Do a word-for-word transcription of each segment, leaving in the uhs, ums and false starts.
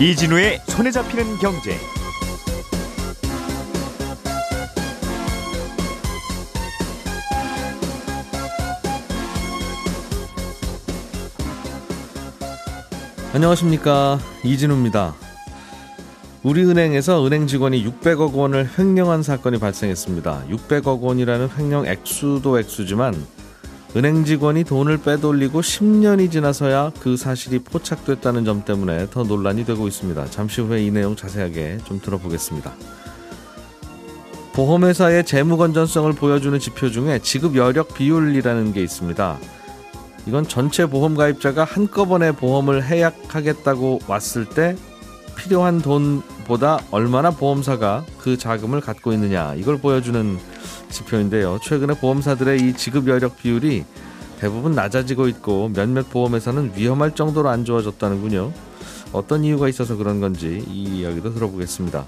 이진우의 손에 잡히는 경제. 안녕하십니까, 이진우입니다. 우리은행에서 은행 직원이 육백억 원을 횡령한 사건이 발생했습니다. 육백억 원이라는 횡령 액수도 액수지만 은행 직원이 돈을 빼돌리고 십 년이 지나서야 그 사실이 포착됐다는 점 때문에 더 논란이 되고 있습니다. 잠시 후에 이 내용 자세하게 좀 들어보겠습니다. 보험회사의 재무 건전성을 보여주는 지표 중에 지급 여력 비율이라는 게 있습니다. 이건 전체 보험 가입자가 한꺼번에 보험을 해약하겠다고 왔을 때 필요한 돈보다 얼마나 보험사가 그 자금을 갖고 있느냐, 이걸 보여주는 지표인데요. 최근에 보험사들의 이 지급 여력 비율이 대부분 낮아지고 있고 몇몇 보험회사는 위험할 정도로 안 좋아졌다는군요. 어떤 이유가 있어서 그런 건지 이 이야기도 들어보겠습니다.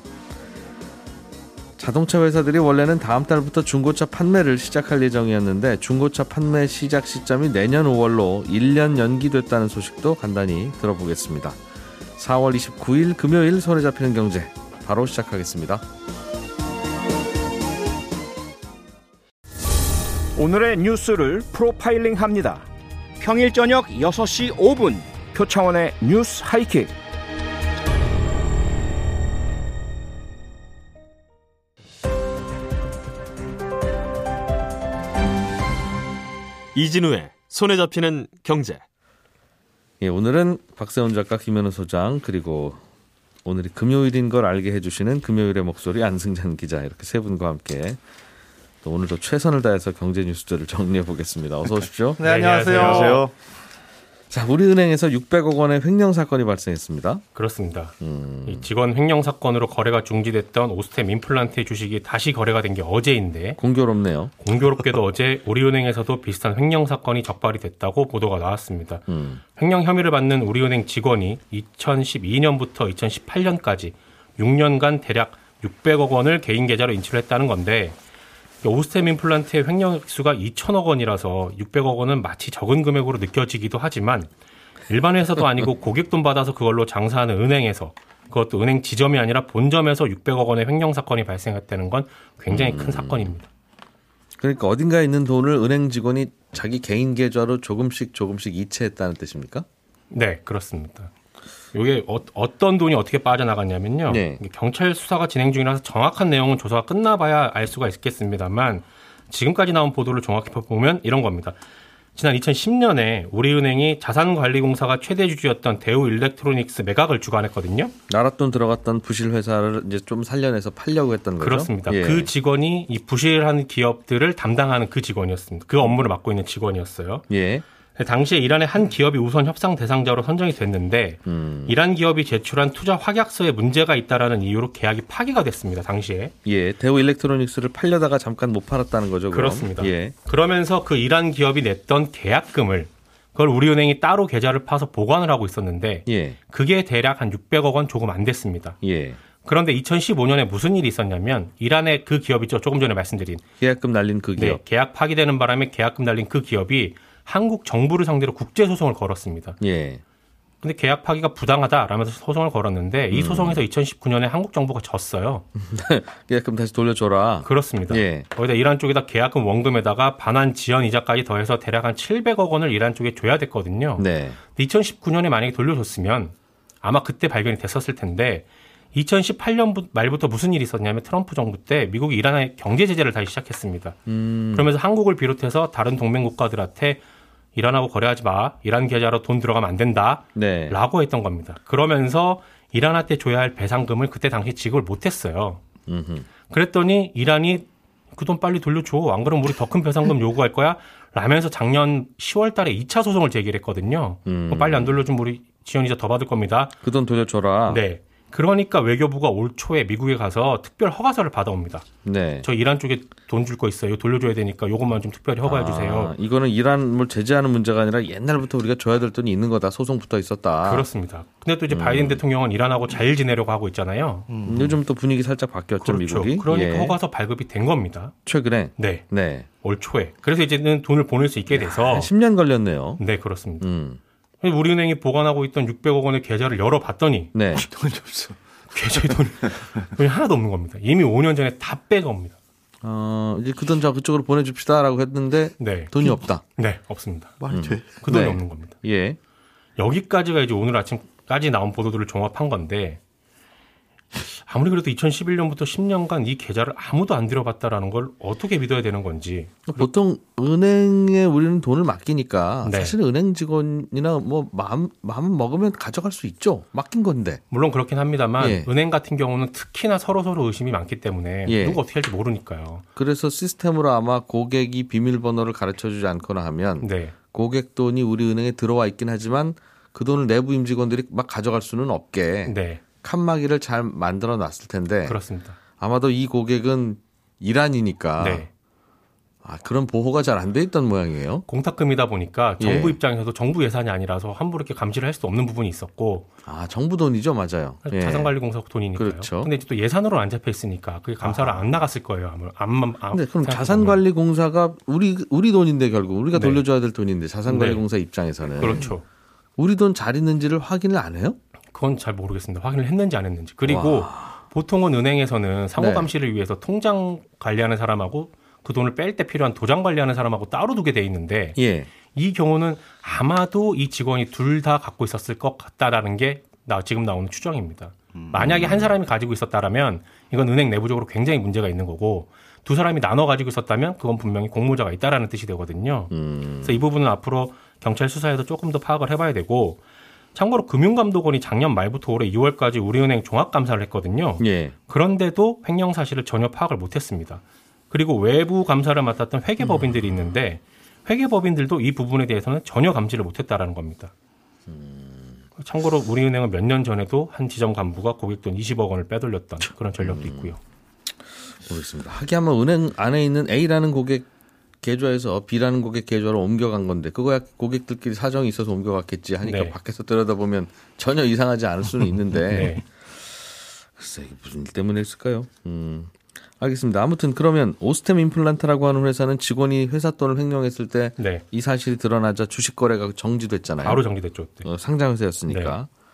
자동차 회사들이 원래는 다음 달부터 중고차 판매를 시작할 예정이었는데 중고차 판매 시작 시점이 내년 오월로 일 년 연기됐다는 소식도 간단히 들어보겠습니다. 사월 이십구일 금요일 손에 잡히는 경제 바로 시작하겠습니다. 오늘의 뉴스를 프로파일링합니다. 평일 저녁 여섯 시 오 분 표창원의 뉴스 하이킥. 이진우의 손에 잡히는 경제. 예, 오늘은 박세훈 작가, 김현우 소장, 그리고 오늘이 금요일인 걸 알게 해주시는 금요일의 목소리 안승찬 기자, 이렇게 세 분과 함께 또 오늘도 최선을 다해서 경제 뉴스들을 정리해 보겠습니다. 어서 오십시오. 네, 안녕하세요. 안녕하세요. 자, 우리은행에서 육백억 원의 횡령 사건이 발생했습니다. 그렇습니다. 음. 이 직원 횡령 사건으로 거래가 중지됐던 오스템 임플란트의 주식이 다시 거래가 된 게 어제인데. 공교롭네요. 공교롭게도 어제 우리은행에서도 비슷한 횡령 사건이 적발이 됐다고 보도가 나왔습니다. 음. 횡령 혐의를 받는 우리은행 직원이 이천십이 년부터 이천십팔 년까지 육 년간 대략 육백억 원을 개인 계좌로 인출했다는 건데, 오스템 임플란트의 횡령 액수가 이천억 원이라서 육백억 원은 마치 적은 금액으로 느껴지기도 하지만 일반 회사도 아니고 고객 돈 받아서 그걸로 장사하는 은행에서, 그것도 은행 지점이 아니라 본점에서 육백억 원의 횡령 사건이 발생했다는 건 굉장히 음. 큰 사건입니다. 그러니까 어딘가에 있는 돈을 은행 직원이 자기 개인 계좌로 조금씩 조금씩 이체했다는 뜻입니까? 네, 그렇습니다. 이게 어, 어떤 돈이 어떻게 빠져나갔냐면요. 네. 경찰 수사가 진행 중이라서 정확한 내용은 조사가 끝나봐야 알 수가 있겠습니다만 지금까지 나온 보도를 정확히 보면 이런 겁니다. 지난 이천십 년에 우리은행이 자산관리공사가 최대 주주였던 대우 일렉트로닉스 매각을 주관했거든요. 나랏돈 들어갔던 부실 회사를 이제 좀 살려내서 팔려고 했던 거죠? 그렇습니다. 예. 그 직원이 이 부실한 기업들을 담당하는 그 직원이었습니다. 그 업무를 맡고 있는 직원이었어요. 예. 당시에 이란의 한 기업이 우선 협상 대상자로 선정이 됐는데 음. 이란 기업이 제출한 투자 확약서에 문제가 있다라는 이유로 계약이 파기가 됐습니다. 당시에. 예, 대우 일렉트로닉스를 팔려다가 잠깐 못 팔았다는 거죠. 그럼. 그렇습니다. 예. 그러면서 그 이란 기업이 냈던 계약금을 그걸 우리은행이 따로 계좌를 파서 보관을 하고 있었는데 예. 그게 대략 한 육백억 원 조금 안 됐습니다. 예. 그런데 이천십오 년에 무슨 일이 있었냐면 이란의 그 기업이죠. 조금 전에 말씀드린. 계약금 날린 그 기업. 네, 계약 파기되는 바람에 계약금 날린 그 기업이 한국 정부를 상대로 국제소송을 걸었습니다. 예. 근데 계약 파기가 부당하다라면서 소송을 걸었는데 이 소송에서 음. 이천십구 년에 한국 정부가 졌어요. 계약금 다시 돌려줘라. 그렇습니다. 예. 거기다 이란 쪽에다 계약금 원금에다가 반환 지연 이자까지 더해서 대략 한 칠백억 원을 이란 쪽에 줘야 됐거든요. 네. 근데 이천십구 년에 만약에 돌려줬으면 아마 그때 발견이 됐었을 텐데 이천십팔 년 말부터 무슨 일이 있었냐면 트럼프 정부 때 미국이 이란의 경제 제재를 다시 시작했습니다. 음. 그러면서 한국을 비롯해서 다른 동맹 국가들한테 이란하고 거래하지 마. 이란 계좌로 돈 들어가면 안 된다. 네. 라고 했던 겁니다. 그러면서 이란한테 줘야 할 배상금을 그때 당시 지급을 못했어요. 음흠. 그랬더니 이란이 그 돈 빨리 돌려줘. 안 그러면 우리 더 큰 배상금 요구할 거야. 라면서 작년 시월 달에 이 차 소송을 제기했거든요. 음. 빨리 안 돌려주면 우리 지연이자 더 받을 겁니다. 그 돈 돌려줘라. 네. 그러니까 외교부가 올 초에 미국에 가서 특별 허가서를 받아옵니다. 네. 저 이란 쪽에 돈 줄 거 있어요. 돌려줘야 되니까 이것만 좀 특별히 허가해 주세요. 아, 이거는 이란을 제재하는 문제가 아니라 옛날부터 우리가 줘야 될 돈이 있는 거다. 소송 붙어 있었다. 그렇습니다. 근데 또 이제 음. 바이든 대통령은 이란하고 잘 지내려고 하고 있잖아요. 음. 요즘 또 분위기 살짝 바뀌었죠. 그렇죠. 미국이. 그러니까 예. 허가서 발급이 된 겁니다. 최근에? 네. 네. 올 초에. 그래서 이제는 돈을 보낼 수 있게 돼서. 야, 십 년 걸렸네요. 네. 그렇습니다. 음. 우리은행이 보관하고 있던 육백억 원의 계좌를 열어봤더니 네. 돈이 없어. 계좌에 돈이, 돈이 하나도 없는 겁니다. 이미 오 년 전에 다 빼갑니다. 어, 이제 그 돈 저 그쪽으로 보내줍시다라고 했는데 네. 돈이 없다. 네, 없습니다. 말이 돼. 그 돈이 네. 없는 겁니다. 예. 여기까지가 이제 오늘 아침까지 나온 보도들을 종합한 건데 아무리 그래도 이천십일 년부터 십 년간 이 계좌를 아무도 안 들여봤다라는 걸 어떻게 믿어야 되는 건지. 보통 은행에 우리는 돈을 맡기니까 네. 사실 은행 직원이나 뭐 마음, 마음 먹으면 가져갈 수 있죠. 맡긴 건데. 물론 그렇긴 합니다만 예. 은행 같은 경우는 특히나 서로서로 의심이 많기 때문에 예. 누가 어떻게 할지 모르니까요. 그래서 시스템으로 아마 고객이 비밀번호를 가르쳐주지 않거나 하면 네. 고객 돈이 우리 은행에 들어와 있긴 하지만 그 돈을 내부 임직원들이 막 가져갈 수는 없게. 네. 칸막이를 잘 만들어 놨을 텐데 그렇습니다. 아마도 이 고객은 이란이니까 네. 아, 그런 보호가 잘 안 돼 있던 모양이에요. 공탁금이다 보니까 정부 예. 입장에서도 정부 예산이 아니라서 함부로 이렇게 감시를 할 수 없는 부분이 있었고 아 정부 돈이죠. 맞아요. 예. 자산관리공사 돈이니까요. 그렇죠. 근데 이제 또 예산으로 안 잡혀 있으니까 그게 감사를 아. 안 나갔을 거예요. 아무 안만 안. 근데 그럼 자산관리공사가 우리 우리 돈인데 결국 우리가 네. 돌려줘야 될 돈인데 자산관리공사 네. 입장에서는 그렇죠. 우리 돈 잘 있는지를 확인을 안 해요? 그건 잘 모르겠습니다. 확인을 했는지 안 했는지. 그리고 와. 보통은 은행에서는 상호 감시를 네. 위해서 통장 관리하는 사람하고 그 돈을 뺄 때 필요한 도장 관리하는 사람하고 따로 두게 돼 있는데 예. 이 경우는 아마도 이 직원이 둘 다 갖고 있었을 것 같다라는 게 나 지금 나오는 추정입니다. 음. 만약에 한 사람이 가지고 있었다라면 이건 은행 내부적으로 굉장히 문제가 있는 거고 두 사람이 나눠 가지고 있었다면 그건 분명히 공모자가 있다라는 뜻이 되거든요. 음. 그래서 이 부분은 앞으로 경찰 수사에서 조금 더 파악을 해봐야 되고 참고로 금융감독원이 작년 말부터 올해 이월까지 우리은행 종합감사를 했거든요. 예. 그런데도 횡령 사실을 전혀 파악을 못했습니다. 그리고 외부 감사를 맡았던 회계법인들이 있는데 회계법인들도 이 부분에 대해서는 전혀 감지를 못했다라는 겁니다. 음. 참고로 우리은행은 몇 년 전에도 한 지점 간부가 고객 돈 이십억 원을 빼돌렸던 그런 전력도 음. 있고요. 모르겠습니다. 하긴 하면 은행 안에 있는 A라는 고객 계좌에서 B라는 고객 계좌로 옮겨간 건데 그거야 고객들끼리 사정이 있어서 옮겨갔겠지 하니까 네. 밖에서 들여다보면 전혀 이상하지 않을 수는 있는데 네. 글쎄 이게 무슨 일 때문에 있을까요? 음, 알겠습니다. 아무튼 그러면 오스템 임플란트라고 하는 회사는 직원이 회사 돈을 횡령했을 때 이 네. 사실이 드러나자 주식 거래가 정지됐잖아요. 바로 정지됐죠. 네. 어, 상장회사였으니까. 네.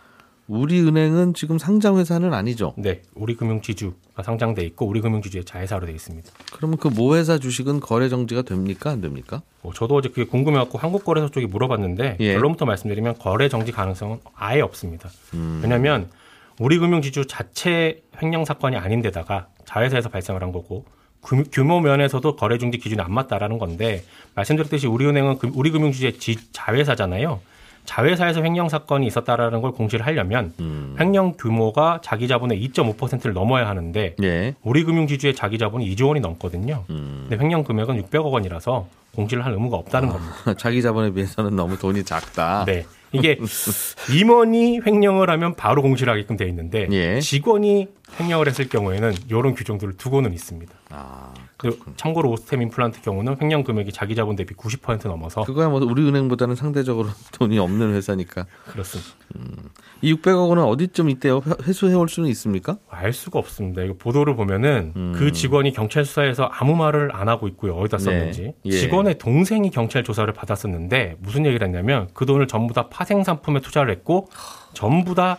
우리은행은 지금 상장회사는 아니죠? 네. 우리금융지주가 상장돼 있고 우리금융지주의 자회사로 돼 있습니다. 그러면 그 모회사 주식은 거래 정지가 됩니까? 안 됩니까? 어, 저도 어제 그게 궁금해갖고 한국거래소 쪽에 물어봤는데 예. 결론부터 말씀드리면 거래 정지 가능성은 아예 없습니다. 음. 왜냐하면 우리금융지주 자체 횡령 사건이 아닌데다가 자회사에서 발생을 한 거고 규모, 규모 면에서도 거래 정지 기준이 안 맞다라는 건데 말씀드렸듯이 우리은행은 그, 우리금융지주의 지, 자회사잖아요. 자회사에서 횡령 사건이 있었다라는 걸 공시를 하려면 음. 횡령 규모가 자기 자본의 이 점 오 퍼센트를 넘어야 하는데 예. 우리금융지주의 자기 자본이 이조 원이 넘거든요. 음. 근데 횡령 금액은 육백억 원이라서 공시를 할 의무가 없다는 아, 겁니다. 자기 자본에 비해서는 너무 돈이 작다. 네, 이게 임원이 횡령을 하면 바로 공시를 하게끔 돼 있는데 예. 직원이 횡령을 했을 경우에는 이런 규정들을 두고는 있습니다. 아, 참고로 오스템 임플란트 경우는 횡령 금액이 자기 자본 대비 구십 퍼센트 넘어서 그거야 뭐 우리 은행보다는 상대적으로 돈이 없는 회사니까 그렇습니다. 음, 이 육백억 원은 어디쯤 있대요? 회수해올 수는 있습니까? 알 수가 없습니다. 이거 보도를 보면은 음. 그 직원이 경찰 수사에서 아무 말을 안 하고 있고요. 어디다 썼는지 네. 예. 직원의 동생이 경찰 조사를 받았었는데 무슨 얘기를 했냐면 그 돈을 전부 다 파생 상품에 투자를 했고 전부 다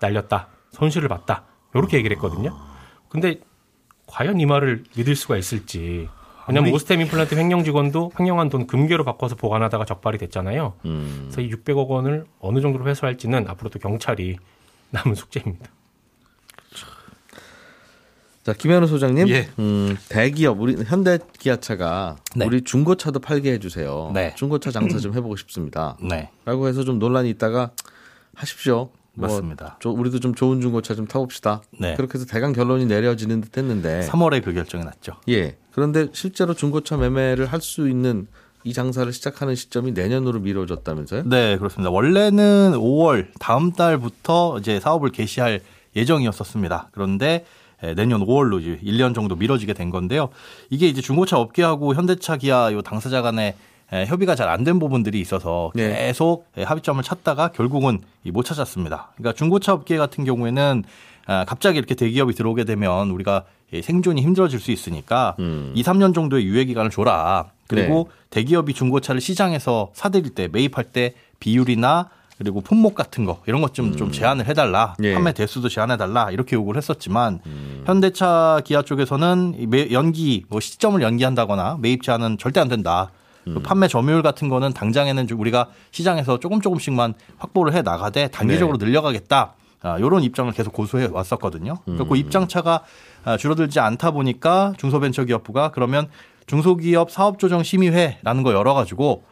날렸다. 손실을 봤다. 이렇게 얘기를 했거든요. 근데 과연 이 말을 믿을 수가 있을지. 왜냐하면 아무리... 오스템 임플란트 횡령 직원도 횡령한 돈 금괴로 바꿔서 보관하다가 적발이 됐잖아요. 음... 그래서 이 육백억 원을 어느 정도로 회수할지는 앞으로 또 경찰이 남은 숙제입니다. 자, 김현우 소장님, 예. 음, 대기업 우리 현대기아차가 네. 우리 중고차도 팔게 해주세요. 네. 중고차 장사 좀 해보고 싶습니다. 네. 라고 해서 좀 논란이 있다가 하십시오. 뭐 맞습니다. 저, 우리도 좀 좋은 중고차 좀 타봅시다. 네. 그렇게 해서 대강 결론이 내려지는 듯 했는데 삼월에 그 결정이 났죠. 예. 그런데 실제로 중고차 매매를 할 수 있는 이 장사를 시작하는 시점이 내년으로 미뤄졌다면서요? 네, 그렇습니다. 원래는 오월 다음 달부터 이제 사업을 개시할 예정이었었습니다. 그런데 내년 오월로 이제 일 년 정도 미뤄지게 된 건데요. 이게 이제 중고차 업계하고 현대차, 기아 요 당사자 간의 협의가 잘 안 된 부분들이 있어서 계속 네. 합의점을 찾다가 결국은 못 찾았습니다. 그러니까 중고차 업계 같은 경우에는 갑자기 이렇게 대기업이 들어오게 되면 우리가 생존이 힘들어질 수 있으니까 음. 이, 삼 년 정도의 유예 기간을 줘라. 그리고 네. 대기업이 중고차를 시장에서 사들일 때 매입할 때 비율이나 그리고 품목 같은 거 이런 것 좀 좀 음. 제한을 해달라. 예. 판매 대수도 제한해달라. 이렇게 요구를 했었지만 음. 현대차 기아 쪽에서는 연기 뭐 시점을 연기한다거나 매입 제한은 절대 안 된다. 음. 그 판매 점유율 같은 거는 당장에는 우리가 시장에서 조금 조금씩만 확보를 해 나가되 단기적으로 네. 늘려가겠다. 아, 이런 입장을 계속 고수해 왔었거든요. 음. 그 입장차가 줄어들지 않다 보니까 중소벤처기업부가 그러면 중소기업 사업조정심의회라는 거 열어가지고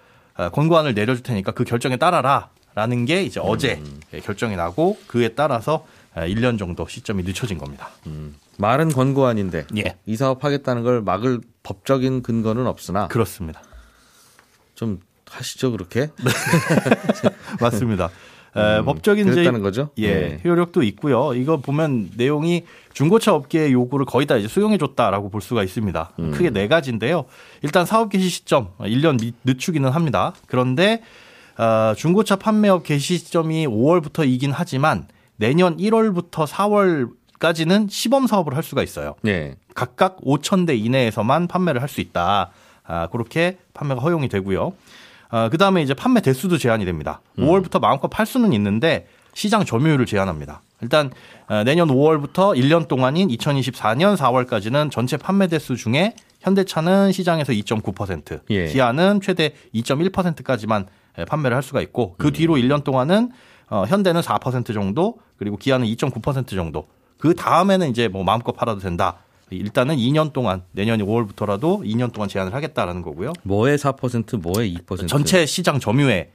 권고안을 내려줄 테니까 그 결정에 따라라. 라는 게 이제 어제 음. 결정이 나고 그에 따라서 일 년 정도 시점이 늦춰진 겁니다. 음. 말은 권고안인데 예. 이 사업 하겠다는 걸 막을 법적인 근거는 없으나 그렇습니다. 좀 하시죠 그렇게. 맞습니다. 음, 법적인 그랬다는 거죠? 예, 효력도 있고요. 이거 보면 내용이 중고차 업계의 요구를 거의 다 이제 수용해줬다라고 볼 수가 있습니다. 음. 크게 네 가지인데요. 일단 사업 개시 시점 일 년 늦추기는 합니다. 그런데 중고차 판매업 개시 시점이 오월부터이긴 하지만 내년 일월부터 사월까지는 시범 사업을 할 수가 있어요. 네. 각각 오천 대 이내에서만 판매를 할 수 있다. 그렇게 판매가 허용이 되고요. 어, 그 다음에 이제 판매 대수도 제한이 됩니다. 음. 오월부터 마음껏 팔 수는 있는데 시장 점유율을 제한합니다. 일단 어, 내년 오월부터 일 년 동안인 이천이십사 년 사월까지는 전체 판매 대수 중에 현대차는 시장에서 이 점 구 퍼센트, 예. 기아는 최대 이 점 일 퍼센트까지만 판매를 할 수가 있고 그 뒤로 음. 일 년 동안은 어, 현대는 사 퍼센트 정도 그리고 기아는 이 점 구 퍼센트 정도 그 다음에는 이제 뭐 마음껏 팔아도 된다. 일단은 이 년 동안 내년 오월부터라도 이 년 동안 제한을 하겠다라는 거고요. 뭐의 사 퍼센트, 뭐의 이 퍼센트? 전체 시장 점유의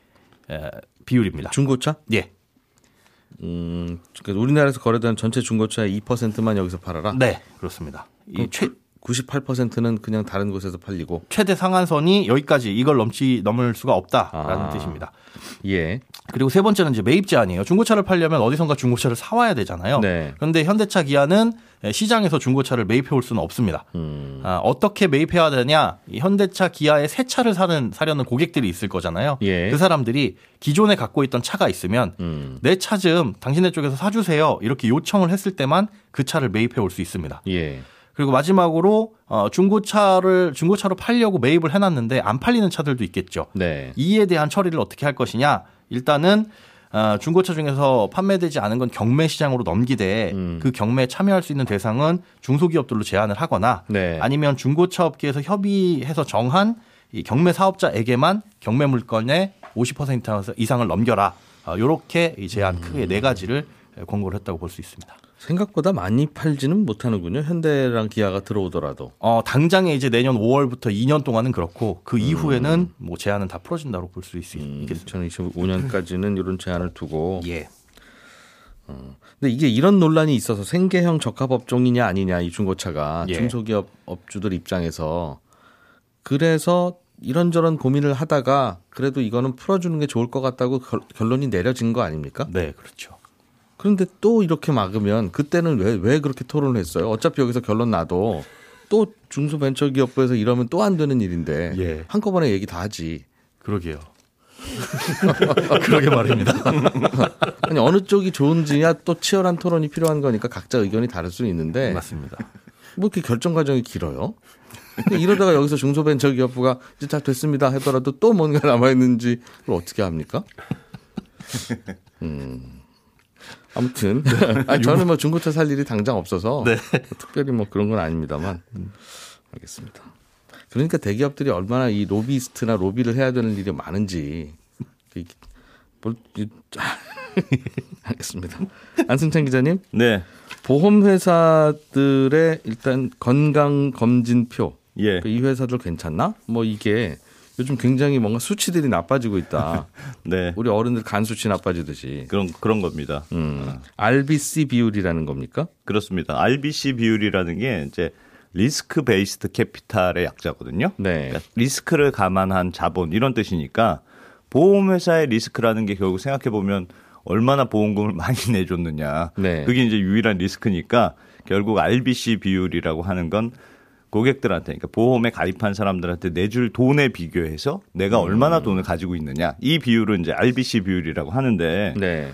비율입니다. 중고차? 예. 음, 그러니까 우리나라에서 거래되는 전체 중고차의 이 퍼센트만 여기서 팔아라? 네, 그렇습니다. 이 최 구십팔 퍼센트는 그냥 다른 곳에서 팔리고 최대 상한선이 여기까지 이걸 넘지 넘을 수가 없다라는 아, 뜻입니다. 예. 그리고 세 번째는 이제 매입 제한이에요. 중고차를 팔려면 어디선가 중고차를 사와야 되잖아요. 네. 그런데 현대차 기아는 시장에서 중고차를 매입해 올 수는 없습니다. 음. 아, 어떻게 매입해야 되냐? 현대차 기아의 새 차를 사는 사려는 고객들이 있을 거잖아요. 예. 그 사람들이 기존에 갖고 있던 차가 있으면 음. 내 차 좀 당신네 쪽에서 사주세요. 이렇게 요청을 했을 때만 그 차를 매입해 올 수 있습니다. 예. 그리고 마지막으로 중고차를 중고차로 팔려고 매입을 해놨는데 안 팔리는 차들도 있겠죠. 네. 이에 대한 처리를 어떻게 할 것이냐? 일단은 중고차 중에서 판매되지 않은 건 경매 시장으로 넘기되 음. 그 경매에 참여할 수 있는 대상은 중소기업들로 제한을 하거나 네. 아니면 중고차 업계에서 협의해서 정한 이 경매 사업자에게만 경매 물건의 오십 퍼센트 이상을 넘겨라. 이렇게 제한 크게 네 가지를 권고를 했다고 볼 수 있습니다. 생각보다 많이 팔지는 못하는군요. 현대랑 기아가 들어오더라도. 어, 당장에 이제 내년 오월부터 이 년 동안은 그렇고 그 이후에는 음. 뭐 제한은 다 풀어진다고 볼 수 있겠습니다. 이천이십오 년까지는 이런 제한을 두고. 예. 어, 근데 이게 이런 논란이 있어서 생계형 적합업종이냐 아니냐 이 중고차가 예. 중소기업 업주들 입장에서 그래서 이런저런 고민을 하다가 그래도 이거는 풀어주는 게 좋을 것 같다고 결, 결론이 내려진 거 아닙니까? 네, 그렇죠. 그런데 또 이렇게 막으면 그때는 왜, 왜 그렇게 토론을 했어요? 어차피 여기서 결론 나도 또 중소벤처기업부에서 이러면 또 안 되는 일인데 예. 한꺼번에 얘기 다 하지. 그러게요. 그러게 말입니다. 아니 어느 쪽이 좋은지야 또 치열한 토론이 필요한 거니까 각자 의견이 다를 수는 있는데 맞습니다. 뭐 이렇게 결정 과정이 길어요? 이러다가 여기서 중소벤처기업부가 이제 다 됐습니다 하더라도 또 뭔가 남아있는지 그걸 어떻게 합니까? 음... 아무튼 아니, 저는 뭐 중고차 살 일이 당장 없어서 네. 특별히 뭐 그런 건 아닙니다만 알겠습니다. 그러니까 대기업들이 얼마나 이 로비스트나 로비를 해야 되는 일이 많은지 알겠습니다. 안승찬 기자님, 네 보험회사들의 일단 건강 검진표, 예. 이 회사들 괜찮나? 뭐 이게 요즘 굉장히 뭔가 수치들이 나빠지고 있다. 네. 우리 어른들 간 수치 나빠지듯이. 그런, 그런 겁니다. 음. 알비씨 비율이라는 겁니까? 그렇습니다. 알비씨 비율이라는 게 이제 리스크 베이스드 캐피탈의 약자거든요. 네. 그러니까 리스크를 감안한 자본 이런 뜻이니까 보험회사의 리스크라는 게 결국 생각해보면 얼마나 보험금을 많이 내줬느냐. 네. 그게 이제 유일한 리스크니까 결국 알비씨 비율이라고 하는 건 고객들한테, 그러니까 보험에 가입한 사람들한테 내줄 돈에 비교해서 내가 얼마나 음. 돈을 가지고 있느냐. 이 비율을 이제 알비씨 비율이라고 하는데 네.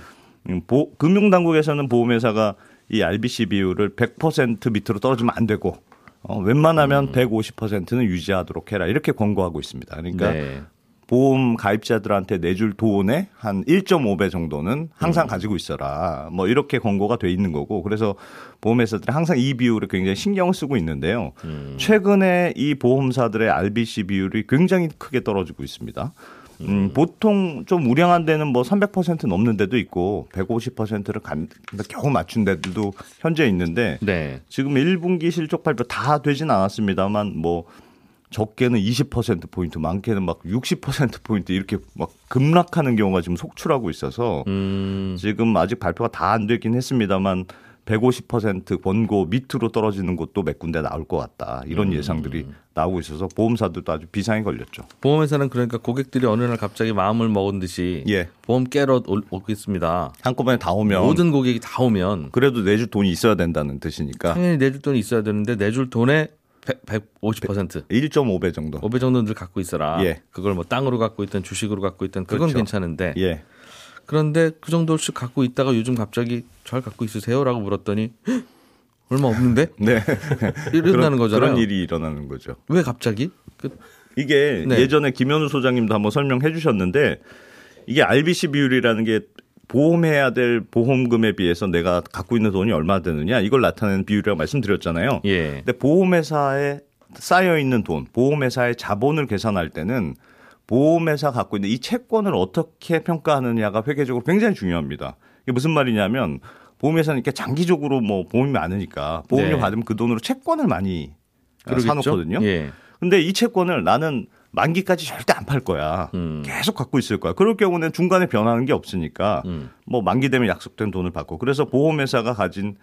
보, 금융당국에서는 보험회사가 이 알비씨 비율을 백 퍼센트 밑으로 떨어지면 안 되고 어, 웬만하면 음. 백오십 퍼센트는 유지하도록 해라 이렇게 권고하고 있습니다. 그러니까 네. 보험 가입자들한테 내줄 돈의 한 일 점 오 배 정도는 항상 음. 가지고 있어라. 뭐 이렇게 권고가 돼 있는 거고. 그래서 보험회사들은 항상 이 비율을 굉장히 신경을 쓰고 있는데요. 음. 최근에 이 보험사들의 알비씨 비율이 굉장히 크게 떨어지고 있습니다. 음, 음. 보통 좀 우량한 데는 뭐 삼백 퍼센트 넘는 데도 있고 백오십 퍼센트를 간, 겨우 맞춘 데도 현재 있는데 네. 지금 일 분기 실적 발표 다 되진 않았습니다만 뭐 적게는 이십 퍼센트 포인트, 많게는 막 육십 퍼센트 포인트 이렇게 막 급락하는 경우가 지금 속출하고 있어서 음. 지금 아직 발표가 다 안 되긴 했습니다만 백오십 퍼센트 권고 밑으로 떨어지는 곳도 몇 군데 나올 것 같다. 이런 예상들이 음. 나오고 있어서 보험사들도 아주 비상이 걸렸죠. 보험회사는 그러니까 고객들이 어느 날 갑자기 마음을 먹은 듯이 예. 보험 깨러 오겠습니다. 한꺼번에 다 오면. 모든 고객이 다 오면. 그래도 내줄 돈이 있어야 된다는 뜻이니까. 당연히 내줄 돈이 있어야 되는데 내줄 돈에 백오십 퍼센트. 일 점 오 배 정도. 오 배 정도 늘 갖고 있어라. 예. 그걸 뭐 땅으로 갖고 있든 주식으로 갖고 있든 그건 그렇죠. 괜찮은데. 예. 그런데 그 정도씩 갖고 있다가 요즘 갑자기 잘 갖고 있으세요라고 물었더니 헉, 얼마 없는데? 네. 이런다는 거잖아요. 그런 일이 일어나는 거죠. 왜 갑자기? 그, 이게 네. 예전에 김현우 소장님도 한번 설명해 주셨는데 이게 알비씨 비율이라는 게 보험해야 될 보험금에 비해서 내가 갖고 있는 돈이 얼마 되느냐 이걸 나타내는 비율이라고 말씀드렸잖아요. 예. 근데 보험회사에 쌓여 있는 돈, 보험회사의 자본을 계산할 때는 보험회사 갖고 있는 이 채권을 어떻게 평가하느냐가 회계적으로 굉장히 중요합니다. 이게 무슨 말이냐면 보험회사는 이렇게 장기적으로 뭐 보험이 많으니까 보험료 네. 받으면 그 돈으로 채권을 많이 그러겠죠? 사놓거든요. 예. 근데 이 채권을 나는 만기까지 절대 안 팔 거야. 음. 계속 갖고 있을 거야. 그럴 경우는 중간에 변하는 게 없으니까 음. 뭐 만기 되면 약속된 돈을 받고 그래서 보험회사가 가진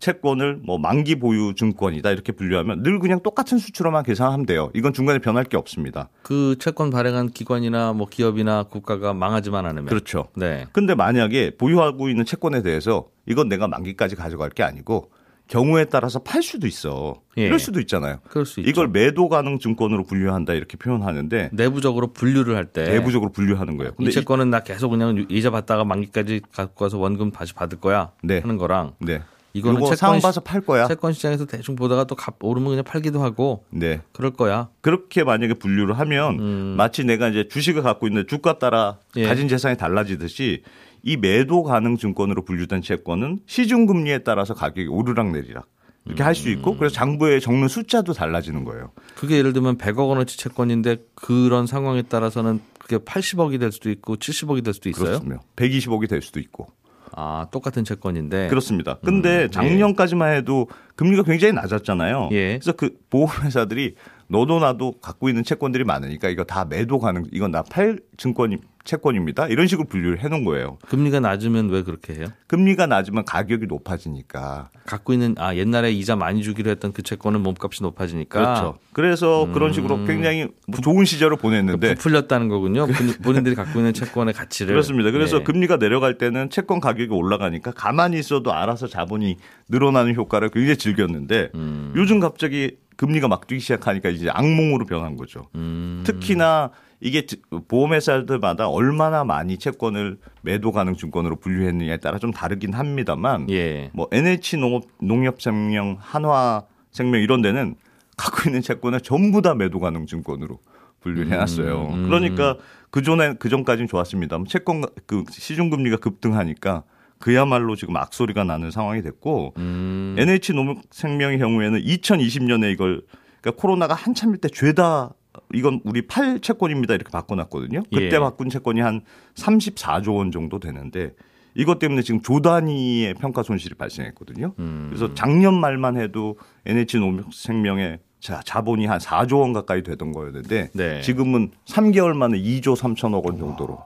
채권을 뭐 만기 보유 증권이다 이렇게 분류하면 늘 그냥 똑같은 수치로만 계산하면 돼요. 이건 중간에 변할 게 없습니다. 그 채권 발행한 기관이나 뭐 기업이나 국가가 망하지만 않으면. 그렇죠. 네. 근데 만약에 보유하고 있는 채권에 대해서 이건 내가 만기까지 가져갈 게 아니고 경우에 따라서 팔 수도 있어. 예. 이럴 수도 있잖아요. 그럴 수 있죠. 이걸 매도 가능 증권으로 분류한다 이렇게 표현하는데 내부적으로 분류를 할 때 내부적으로 분류하는 거예요. 근데 이 채권은 이, 나 계속 그냥 이자 받다가 만기까지 갖고 와서 원금 다시 받을 거야 네. 하는 거랑 네. 이거는 채권 상황 봐서 팔 거야. 채권 시장에서 대충 보다가 또 값 오르면 그냥 팔기도 하고. 네. 그럴 거야. 그렇게 만약에 분류를 하면 음. 마치 내가 이제 주식을 갖고 있는데 주가 따라 예. 가진 재산이 달라지듯이 이 매도 가능 증권으로 분류된 채권은 시중 금리에 따라서 가격이 오르락내리락 이렇게 음. 할 수 있고 그래서 장부에 적는 숫자도 달라지는 거예요. 그게 예를 들면 백억 원어치 채권인데 그런 상황에 따라서는 그게 팔십억이 될 수도 있고 칠십억이 될 수도 있어요. 그렇습니다. 백이십억이 될 수도 있고. 아, 똑같은 채권인데. 그렇습니다. 근데 음, 작년까지만 해도 금리가 굉장히 낮았잖아요. 예. 그래서 그 보험회사들이 너도 나도 갖고 있는 채권들이 많으니까 이거 다 매도 가능, 이건 나 팔 증권이 채권입니다. 이런 식으로 분류를 해놓은 거예요. 금리가 낮으면 왜 그렇게 해요? 금리가 낮으면 가격이 높아지니까. 갖고 있는, 아, 옛날에 이자 많이 주기로 했던 그 채권은 몸값이 높아지니까. 그렇죠. 그래서 음... 그런 식으로 굉장히 좋은 시절을 보냈는데. 부풀렸다는 거군요. 본인들이 갖고 있는 채권의 가치를. 그렇습니다. 그래서 네. 금리가 내려갈 때는 채권 가격이 올라가니까 가만히 있어도 알아서 자본이 늘어나는 효과를 굉장히 즐겼는데 음... 요즘 갑자기 금리가 막 뛰기 시작하니까 이제 악몽으로 변한 거죠. 음... 특히나 이게 보험회사들마다 얼마나 많이 채권을 매도 가능 증권으로 분류했느냐에 따라 좀 다르긴 합니다만 예. 뭐 엔에이치 농업, 농협생명, 한화생명 이런 데는 갖고 있는 채권을 전부 다 매도 가능 증권으로 분류해놨어요. 음. 그러니까 그전에, 그전까지는 좋았습니다만 채권 그 시중금리가 급등하니까 그야말로 지금 악소리가 나는 상황이 됐고 음. 엔에이치 농협생명의 경우에는 이천이십 년에 이걸 그러니까 코로나가 한참일 때 죄다 이건 우리 팔 채권입니다 이렇게 바꿔놨거든요. 그때 예. 바꾼 채권이 한 삼십사조 원 정도 되는데 이것 때문에 지금 조 단위의 평가 손실이 발생했거든요. 음. 그래서 작년 말만 해도 엔에이치 농협생명의 자본이 한 사조 원 가까이 되던 거였는데 네. 지금은 삼 개월 만에 이조 삼천억 원 정도로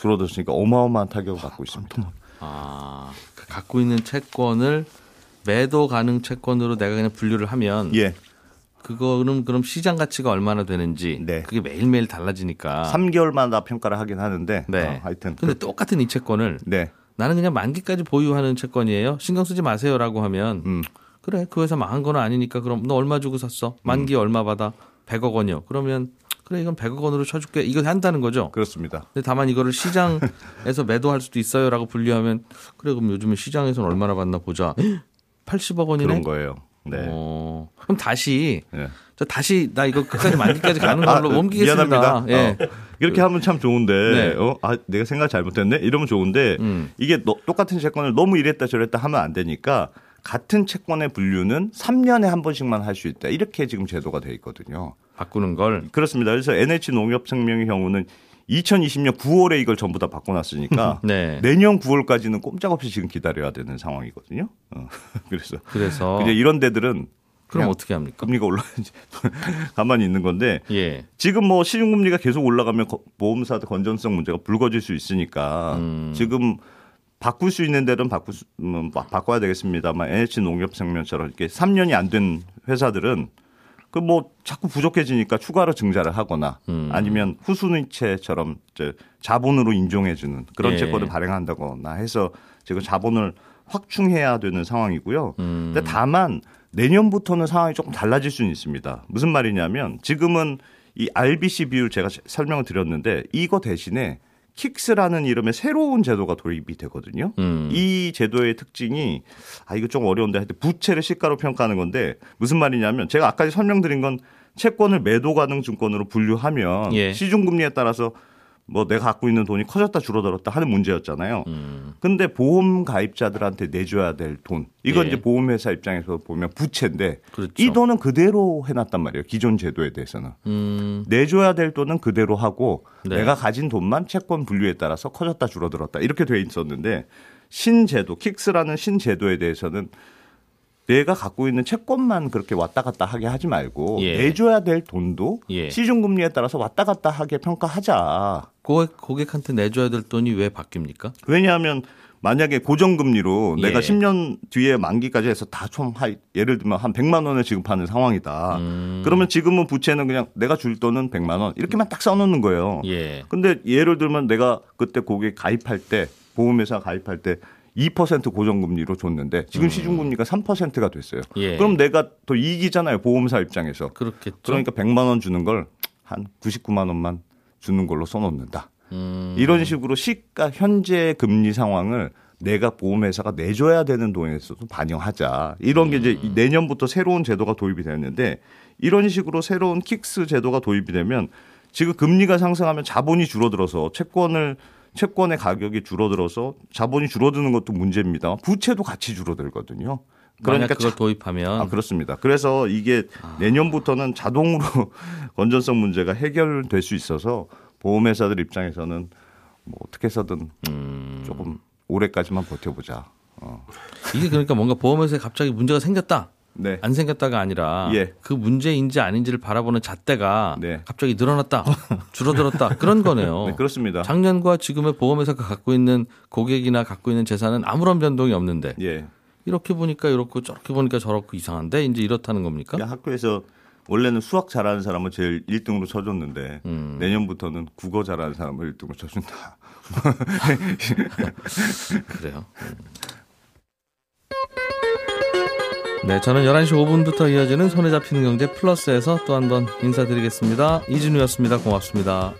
줄어들었으니까 어마어마한 타격을 받고 있습니다. 아, 갖고 있는 채권을 매도 가능 채권으로 내가 그냥 분류를 하면 예. 그거는 그럼 시장 가치가 얼마나 되는지 네. 그게 매일매일 달라지니까 삼 개월마다 평가를 하긴 하는데 네. 어, 하여튼 근데 그... 똑같은 이 채권을 네. 나는 그냥 만기까지 보유하는 채권이에요. 신경 쓰지 마세요라고 하면 음. 그래 그 회사 망한 건 아니니까 그럼 너 얼마 주고 샀어? 만기 음. 얼마 받아? 백억 원이요. 그러면 그래 이건 백억 원으로 쳐줄게. 이걸 한다는 거죠. 그렇습니다. 근데 다만 이거를 시장에서 매도할 수도 있어요라고 분류하면 그래 그럼 요즘에 시장에서는 얼마나 받나 보자. 팔십억 원이네. 그런 거예요. 네. 어, 그럼 다시 네. 저 다시 나 이거 끝까지 만기까지 가는 걸로 아, 옮기겠습니다. 미안합니다. 예. 어. 이렇게 하면 참 좋은데, 네. 어, 아 내가 생각 잘못했네. 이러면 좋은데 음. 이게 너, 똑같은 채권을 너무 이랬다 저랬다 하면 안 되니까 같은 채권의 분류는 삼 년에 한 번씩만 할 수 있다. 이렇게 지금 제도가 돼 있거든요. 바꾸는 걸 그렇습니다. 그래서 엔에이치농협생명의 경우는 이천이십 년 구월에 이걸 전부 다 바꿔놨으니까 네. 내년 구월까지는 꼼짝없이 지금 기다려야 되는 상황이거든요. 어. 그래서 그래서 이제 이런 데들은 그럼 어떻게 합니까? 금리가 올라가는지 가만히 있는 건데 예. 지금 뭐 시중금리가 계속 올라가면 보험사도 건전성 문제가 불거질 수 있으니까 음. 지금 바꿀 수 있는 데는 바꾸, 음, 바꿔야 되겠습니다만 엔에이치농협생명처럼 이렇게 삼 년이 안 된 회사들은 그 뭐 자꾸 부족해지니까 추가로 증자를 하거나 음. 아니면 후순위채처럼 자본으로 인종해주는 그런 예. 채권을 발행한다거나 해서 지금 자본을 확충해야 되는 상황이고요. 음. 근데 다만 내년부터는 상황이 조금 달라질 수는 있습니다. 무슨 말이냐면 지금은 이 알비씨 비율 제가 설명을 드렸는데 이거 대신에 키스라는 이름의 새로운 제도가 도입이 되거든요. 음. 이 제도의 특징이 아 이거 좀 어려운데 하여튼 부채를 시가로 평가하는 건데 무슨 말이냐면 제가 아까 설명드린 건 채권을 매도 가능 증권으로 분류하면 예. 시중금리에 따라서 뭐 내가 갖고 있는 돈이 커졌다 줄어들었다 하는 문제였잖아요. 그런데 음. 보험 가입자들한테 내줘야 될 돈. 이건 예. 이제 보험회사 입장에서 보면 부채인데 그렇죠. 이 돈은 그대로 해놨단 말이에요. 기존 제도에 대해서는. 음. 내줘야 될 돈은 그대로 하고 네. 내가 가진 돈만 채권 분류에 따라서 커졌다 줄어들었다 이렇게 돼 있었는데 신제도, 킥스라는 신제도에 대해서는 내가 갖고 있는 채권만 그렇게 왔다 갔다 하게 하지 말고 예. 내줘야 될 돈도 예. 시중금리에 따라서 왔다 갔다 하게 평가하자. 고객, 고객한테 내줘야 될 돈이 왜 바뀝니까? 왜냐하면 만약에 고정금리로 예. 내가 십 년 뒤에 만기까지 해서 다 총 예를 들면 한 백만 원을 지급하는 상황이다. 음. 그러면 지금은 부채는 그냥 내가 줄 돈은 백만 원 이렇게만 딱 써놓는 거예요. 그런데 예. 예를 들면 내가 그때 고객 가입할 때 보험회사 가입할 때 이 퍼센트 고정금리로 줬는데 지금 음. 시중금리가 삼 퍼센트가 됐어요. 예. 그럼 내가 더 이익이잖아요. 보험사 입장에서. 그렇겠죠. 그러니까 백만 원 주는 걸 한 구십구만 원만 주는 걸로 써놓는다. 음. 이런 식으로 시가 현재 금리 상황을 내가 보험회사가 내줘야 되는 돈에서도 반영하자. 이런 게 이제 내년부터 새로운 제도가 도입이 되었는데 이런 식으로 새로운 킥스 제도가 도입이 되면 지금 금리가 상승하면 자본이 줄어들어서 채권을 채권의 가격이 줄어들어서 자본이 줄어드는 것도 문제입니다. 부채도 같이 줄어들거든요. 그러니까 그걸 자, 도입하면 아 그렇습니다. 그래서 이게 아. 내년부터는 자동으로 건전성 문제가 해결될 수 있어서 보험회사들 입장에서는 뭐 어떻게 해서든 음. 조금 올해까지만 버텨보자. 어. 이게 그러니까 뭔가 보험회사에 갑자기 문제가 생겼다. 네. 안 생겼다가 아니라 예. 그 문제인지 아닌지를 바라보는 잣대가 네. 갑자기 늘어났다 줄어들었다 그런 거네요. 네, 그렇습니다. 작년과 지금의 보험회사가 갖고 있는 고객이나 갖고 있는 재산은 아무런 변동이 없는데 예. 이렇게 보니까 이렇고 저렇게 보니까 저렇고 이상한데 이제 이렇다는 겁니까? 야, 학교에서 원래는 수학 잘하는 사람을 제일 일 등으로 쳐줬는데 음. 내년부터는 국어 잘하는 사람을 일 등으로 쳐준다. 그래요. 네, 저는 열한 시 오 분부터 이어지는 손에 잡히는 경제 플러스에서 또 한 번 인사드리겠습니다. 이진우였습니다. 고맙습니다.